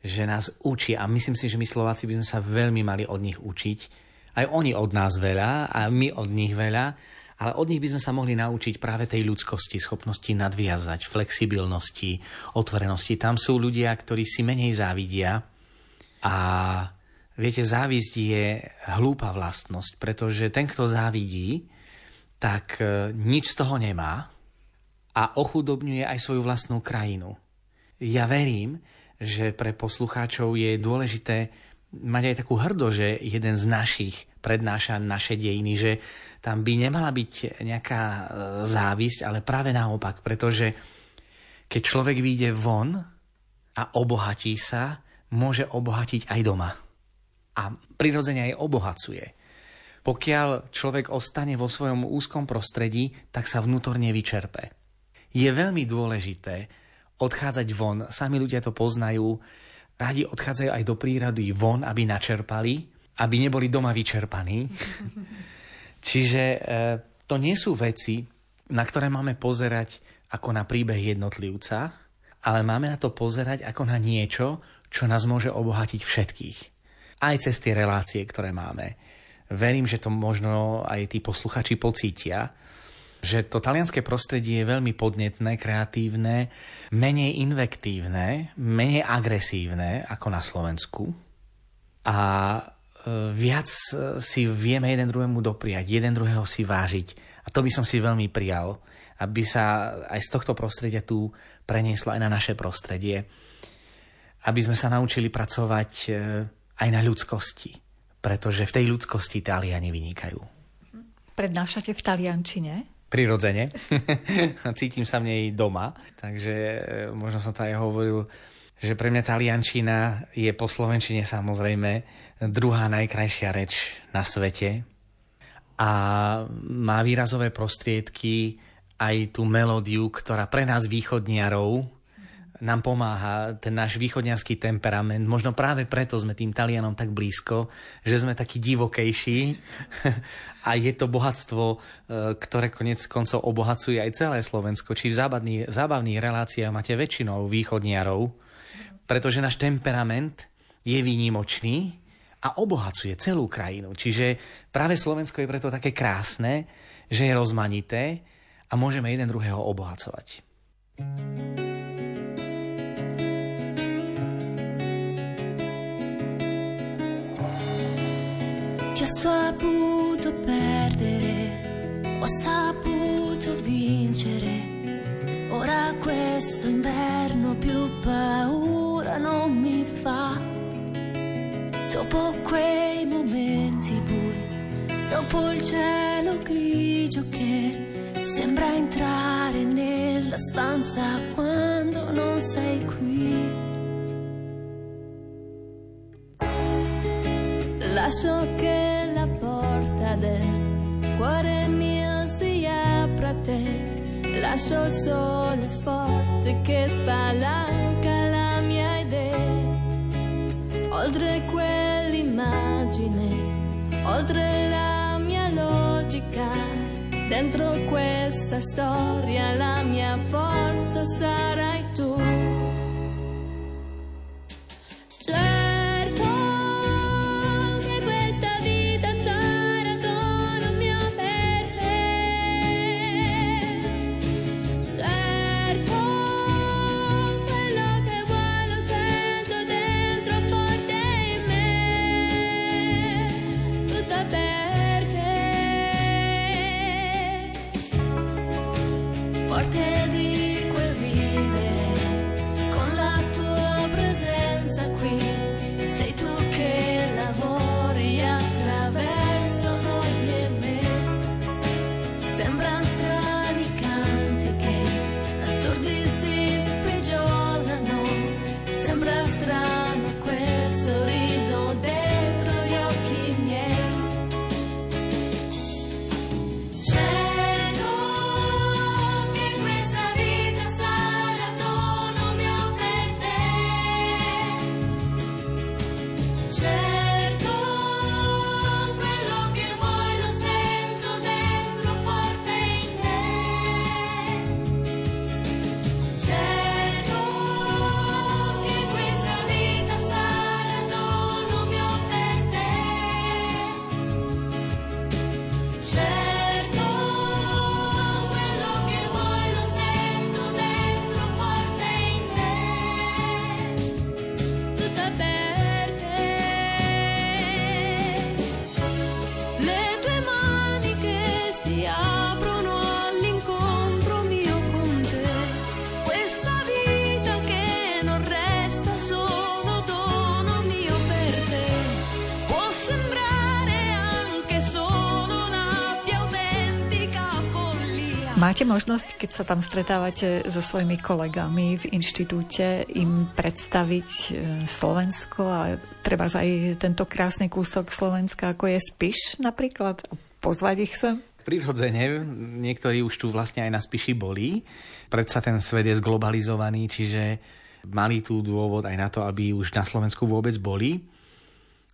že nás učí, a myslím si, že my Slováci by sme sa veľmi mali od nich učiť, aj oni od nás veľa a my od nich veľa, ale od nich by sme sa mohli naučiť práve tej ľudskosti, schopnosti nadviazať, flexibilnosti, otvorenosti. Tam sú ľudia, ktorí si menej závidia a viete, závisť je hlúpa vlastnosť, pretože ten, kto závidí, tak nič z toho nemá a ochudobňuje aj svoju vlastnú krajinu. Ja verím, že pre poslucháčov je dôležité mať aj takú hrdosť, že jeden z našich prednáša naše dejiny, že tam by nemala byť nejaká závisť, ale práve naopak, pretože keď človek vyjde von a obohatí sa, môže obohatiť aj doma. A prirodzene aj obohacuje. Pokiaľ človek ostane vo svojom úzkom prostredí, tak sa vnútorne vyčerpe. Je veľmi dôležité odchádzať von, sami ľudia to poznajú, rádi odchádzajú aj do prírody von, aby načerpali, aby neboli doma vyčerpaní. Čiže to nie sú veci, na ktoré máme pozerať ako na príbeh jednotlivca, ale máme na to pozerať ako na niečo, čo nás môže obohatiť všetkých. Aj cez tie relácie, ktoré máme. Verím, že to možno aj tí posluchači pocítia, že to talianske prostredie je veľmi podnetné, kreatívne, menej invektívne, menej agresívne ako na Slovensku. A viac si vieme jeden druhému dopriať, jeden druhého si vážiť. A to by som si veľmi prijal, aby sa aj z tohto prostredia tu prenieslo aj na naše prostredie. Aby sme sa naučili pracovať aj na ľudskosti, pretože v tej ľudskosti Taliani vynikajú. Prednášate v taliančine? Prirodzene. Cítim sa v nej doma, takže možno som to aj hovoril, že pre mňa taliančina je po slovenčine samozrejme druhá najkrajšia reč na svete a má výrazové prostriedky aj tú melódiu, ktorá pre nás východniarov nám pomáha, ten náš východniarský temperament. Možno práve preto sme tým Talianom tak blízko, že sme takí divokejší a je to bohatstvo, ktoré konec koncov obohacuje aj celé Slovensko. Či v zábavných reláciách máte väčšinou východniarov, pretože náš temperament je výnimočný a obohacuje celú krajinu. Čiže práve Slovensko je preto také krásne, že je rozmanité a môžeme jeden druhého obohacovať. Ti ho saputo perdere, ho saputo vincere, ora questo inverno più paura non mi fa. Dopo quei momenti bui, dopo il cielo grigio che sembra entrare nella stanza quando non sei qui. Lascio che la porta del cuore mio si apra a te, lascio il sole forte che spalanca la mia idea. Oltre quell'immagine, oltre la mia logica, dentro questa storia la mia forza sarai tu. Certo che questa vita sarà dono mio per te, certo quello che vuoi lo sento dentro forte in me. Máte možnosť, keď sa tam stretávate so svojimi kolegami v inštitúte, im predstaviť Slovensko a treba aj tento krásny kúsok Slovenska, ako je Spiš napríklad, a pozvať ich sem? Prirodzene, niektorí už tu vlastne aj na Spiši boli. Predsa ten svet je zglobalizovaný, čiže mali tu dôvod aj na to, aby už na Slovensku vôbec boli.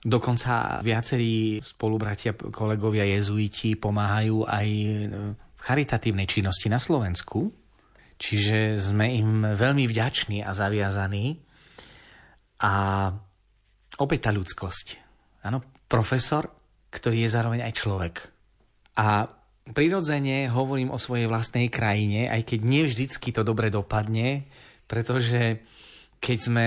Dokonca viacerí spolubratia, kolegovia jezuiti pomáhajú aj v charitatívnej činnosti na Slovensku. Čiže sme im veľmi vďační a zaviazaní. A opäť tá ľudskosť. Áno, profesor, ktorý je zároveň aj človek. A prirodzene hovorím o svojej vlastnej krajine, aj keď nie vždycky to dobre dopadne, pretože keď sme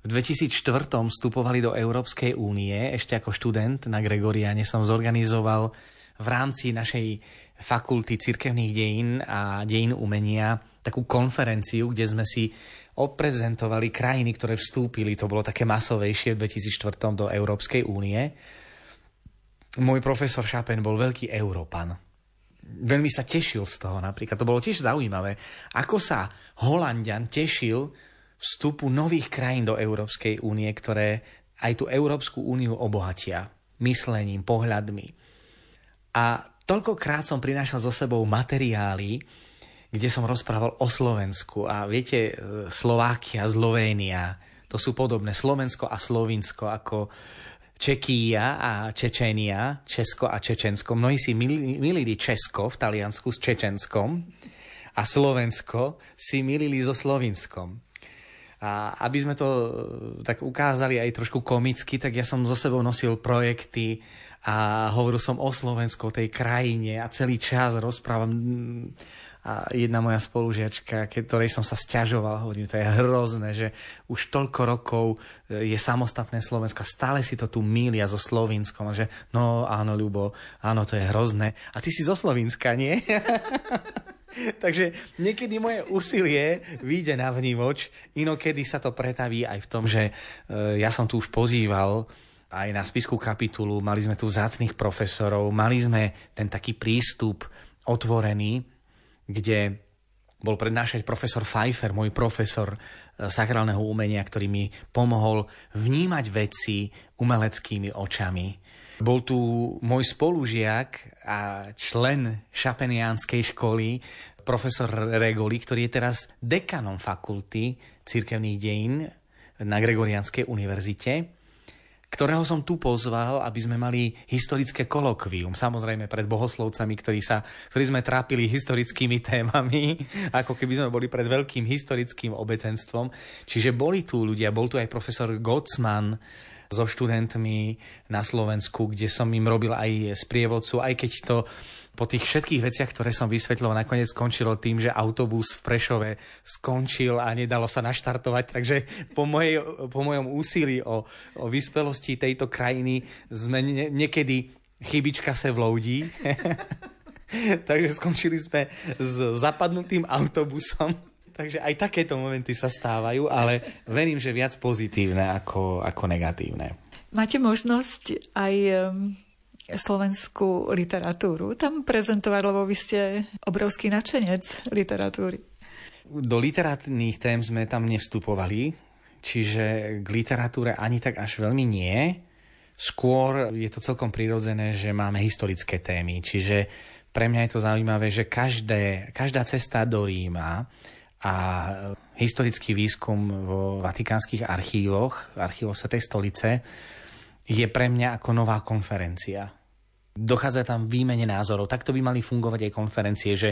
v 2004 vstupovali do Európskej únie, ešte ako študent na Gregoriáne som zorganizoval v rámci našej fakulty cirkevných dejín a dejín umenia takú konferenciu, kde sme si odprezentovali krajiny, ktoré vstúpili. To bolo také masovejšie v 2004 do Európskej únie. Môj profesor Chappin bol veľký Európan. Veľmi sa tešil z toho napríklad. To bolo tiež zaujímavé, ako sa Holanďan tešil vstupu nových krajín do Európskej únie, ktoré aj tú Európsku úniu obohatia myslením, pohľadmi. A toľkokrát som prinášal so sebou materiály, kde som rozprával o Slovensku. A viete, Slovákia, Slovénia, to sú podobné. Slovensko a Slovinsko, ako Čekija a Čečenia, Česko a Čečensko. Mnohí si milili Česko v Taliansku s Čečenskom a Slovensko si milili so Slovinskom. A aby sme to tak ukázali aj trošku komicky, tak ja som so sebou nosil projekty a hovoril som o Slovensku, o tej krajine a celý čas rozprávam. A jedna moja spolužiačka, ktorej som sa sťažoval, hovorím, to je hrozné, že už toľko rokov je samostatné Slovensko, stále si to tu mília so Slovinskom, že no áno, Ľubo, áno, to je hrozné. A ty si zo Slovinska, nie? Takže niekedy moje úsilie vyjde na vnívoč, inokedy sa to pretaví aj v tom, že ja som tu už pozýval aj na Spišskú kapitulu, mali sme tu vzácnych profesorov, mali sme ten taký prístup otvorený, kde bol prednášať profesor Pfeiffer, môj profesor sakrálneho umenia, ktorý mi pomohol vnímať veci umeleckými očami. Bol tu môj spolužiak a člen Chappinianskej školy, profesor Regoli, ktorý je teraz dekanom fakulty cirkevných dejín na Gregoriánskej univerzite, ktorého som tu pozval, aby sme mali historické kolokvium. Samozrejme pred bohoslovcami, ktorí sme trápili historickými témami, ako keby sme boli pred veľkým historickým obecenstvom. Čiže boli tu ľudia, bol tu aj profesor Gottsmann so študentmi na Slovensku, kde som im robil aj sprievodcu, aj keď to po tých všetkých veciach, ktoré som vysvetľoval, nakoniec skončilo tým, že autobus v Prešove skončil a nedalo sa naštartovať. Takže po mojom úsilí o vyspelosti tejto krajiny sme niekedy chybička se vloudí. Takže skončili sme s zapadnutým autobusom. Takže aj takéto momenty sa stávajú, ale verím, že viac pozitívne ako negatívne. Máte možnosť aj slovenskú literatúru tam prezentovať, lebo vy ste obrovský nadšenec literatúry. Do literárnych tém sme tam nevstupovali, čiže k literatúre ani tak až veľmi nie. Skôr je to celkom prirodzené, že máme historické témy, čiže pre mňa je to zaujímavé, že každá cesta do Ríma a historický výskum vo vatikánskych archívoch, archívoch Svätej stolice, je pre mňa ako nová konferencia. Dochádza tam výmene názorov. Takto by mali fungovať aj konferencie, že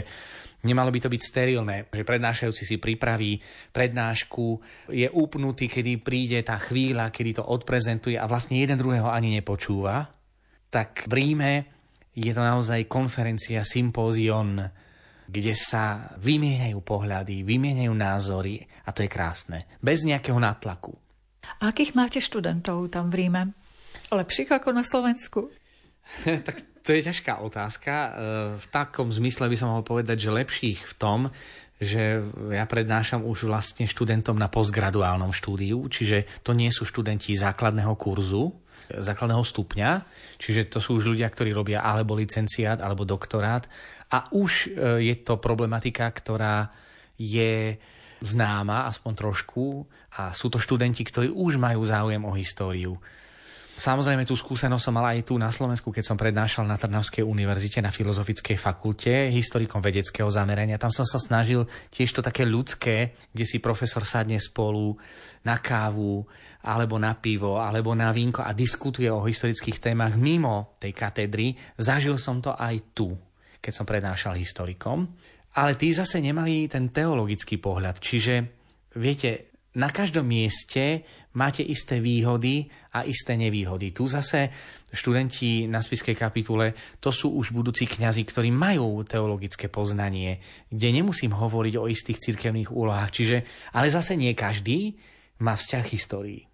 nemalo by to byť sterilné, že prednášajúci si pripraví prednášku, je upnutý, kedy príde tá chvíľa, kedy to odprezentuje a vlastne jeden druhého ani nepočúva. Tak v Ríme je to naozaj konferencia, sympózion, kde sa vymieňajú pohľady, vymieňajú názory a to je krásne. Bez nejakého nátlaku. A akých máte študentov tam v Ríme? Lepších ako na Slovensku? Tak to je ťažká otázka. V takom zmysle by som mohol povedať, že lepších v tom, že ja prednášam už vlastne študentom na postgraduálnom štúdiu, čiže to nie sú študenti základného kurzu, základného stupňa, čiže to sú už ľudia, ktorí robia alebo licenciát, alebo doktorát. A už je to problematika, ktorá je známa, aspoň trošku, a sú to študenti, ktorí už majú záujem o históriu. Samozrejme, tú skúsenosť som mala aj tu na Slovensku, keď som prednášal na Trnavskej univerzite na Filozofickej fakulte historikom vedeckého zamerania. Tam som sa snažil tiež to také ľudské, kde si profesor sadne spolu na kávu, alebo na pivo, alebo na vínko a diskutuje o historických témach mimo tej katedry. Zažil som to aj tu, keď som prednášal historikom. Ale tí zase nemali ten teologický pohľad. Čiže, viete, na každom mieste máte isté výhody a isté nevýhody. Tu zase študenti na Spišskej kapitule, to sú už budúci kňazi, ktorí majú teologické poznanie, kde nemusím hovoriť o istých cirkevných úlohách. Čiže, ale zase nie každý má vzťah histórii.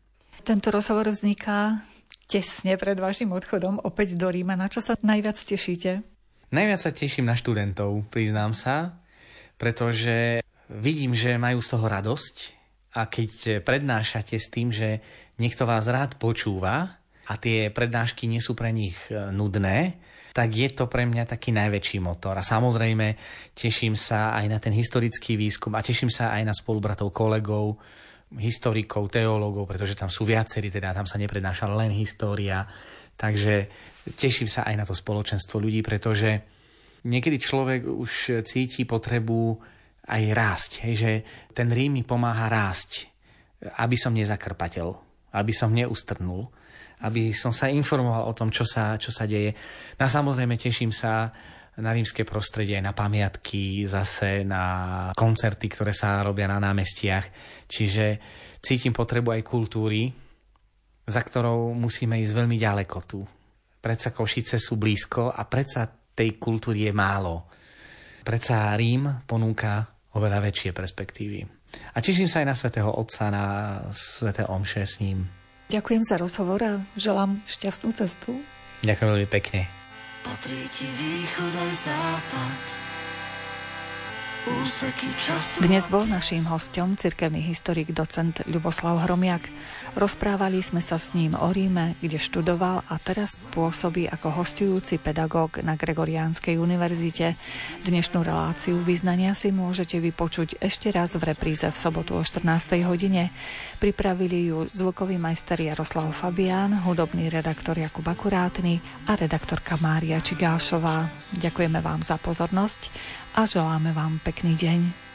Tento rozhovor vzniká tesne pred vašim odchodom opäť do Ríma. Na čo sa najviac tešíte? Najviac sa teším na študentov, priznám sa, pretože vidím, že majú z toho radosť. A keď prednášate s tým, že niekto vás rád počúva a tie prednášky nie sú pre nich nudné, tak je to pre mňa taký najväčší motor. A samozrejme, teším sa aj na ten historický výskum a teším sa aj na spolubratov, kolegov, historikov, teológov, pretože tam sú viacerí, teda tam sa neprednáša len história. Takže teším sa aj na to spoločenstvo ľudí, pretože niekedy človek už cíti potrebu aj rásť, hej, že ten Rím mi pomáha rásť, aby som nezakrpateľ, aby som neustrnul, aby som sa informoval o tom, čo sa deje. No samozrejme, teším sa na rímske prostredie, na pamiatky, zase na koncerty, ktoré sa robia na námestiach. Čiže cítim potrebu aj kultúry, za ktorou musíme ísť veľmi ďaleko tu. Predsa Košice sú blízko a predsa tej kultúry je málo. Predsa Rím ponúka oveľa väčšie perspektívy. A teším sa aj na svätého Otca, na sväté omše s ním. Ďakujem za rozhovor a želám šťastnú cestu. Ďakujem veľmi pekne. Patrí ti východ aj západ. Úseky času. Dnes bol naším hosťom cirkevný historik docent Ľuboslav Hromiak. Rozprávali sme sa s ním o Ríme, kde študoval a teraz pôsobí ako hosťujúci pedagóg na Gregoriánskej univerzite. Dnešnú reláciu Vyznania si môžete vypočuť ešte raz v repríze v sobotu o 14:00. Pripravili ju zvukový majster Jaroslav Fabián, hudobný redaktor Jakub Akurátny a redaktorka Mária Čigášová. Ďakujeme vám za pozornosť a želáme vám pekný deň.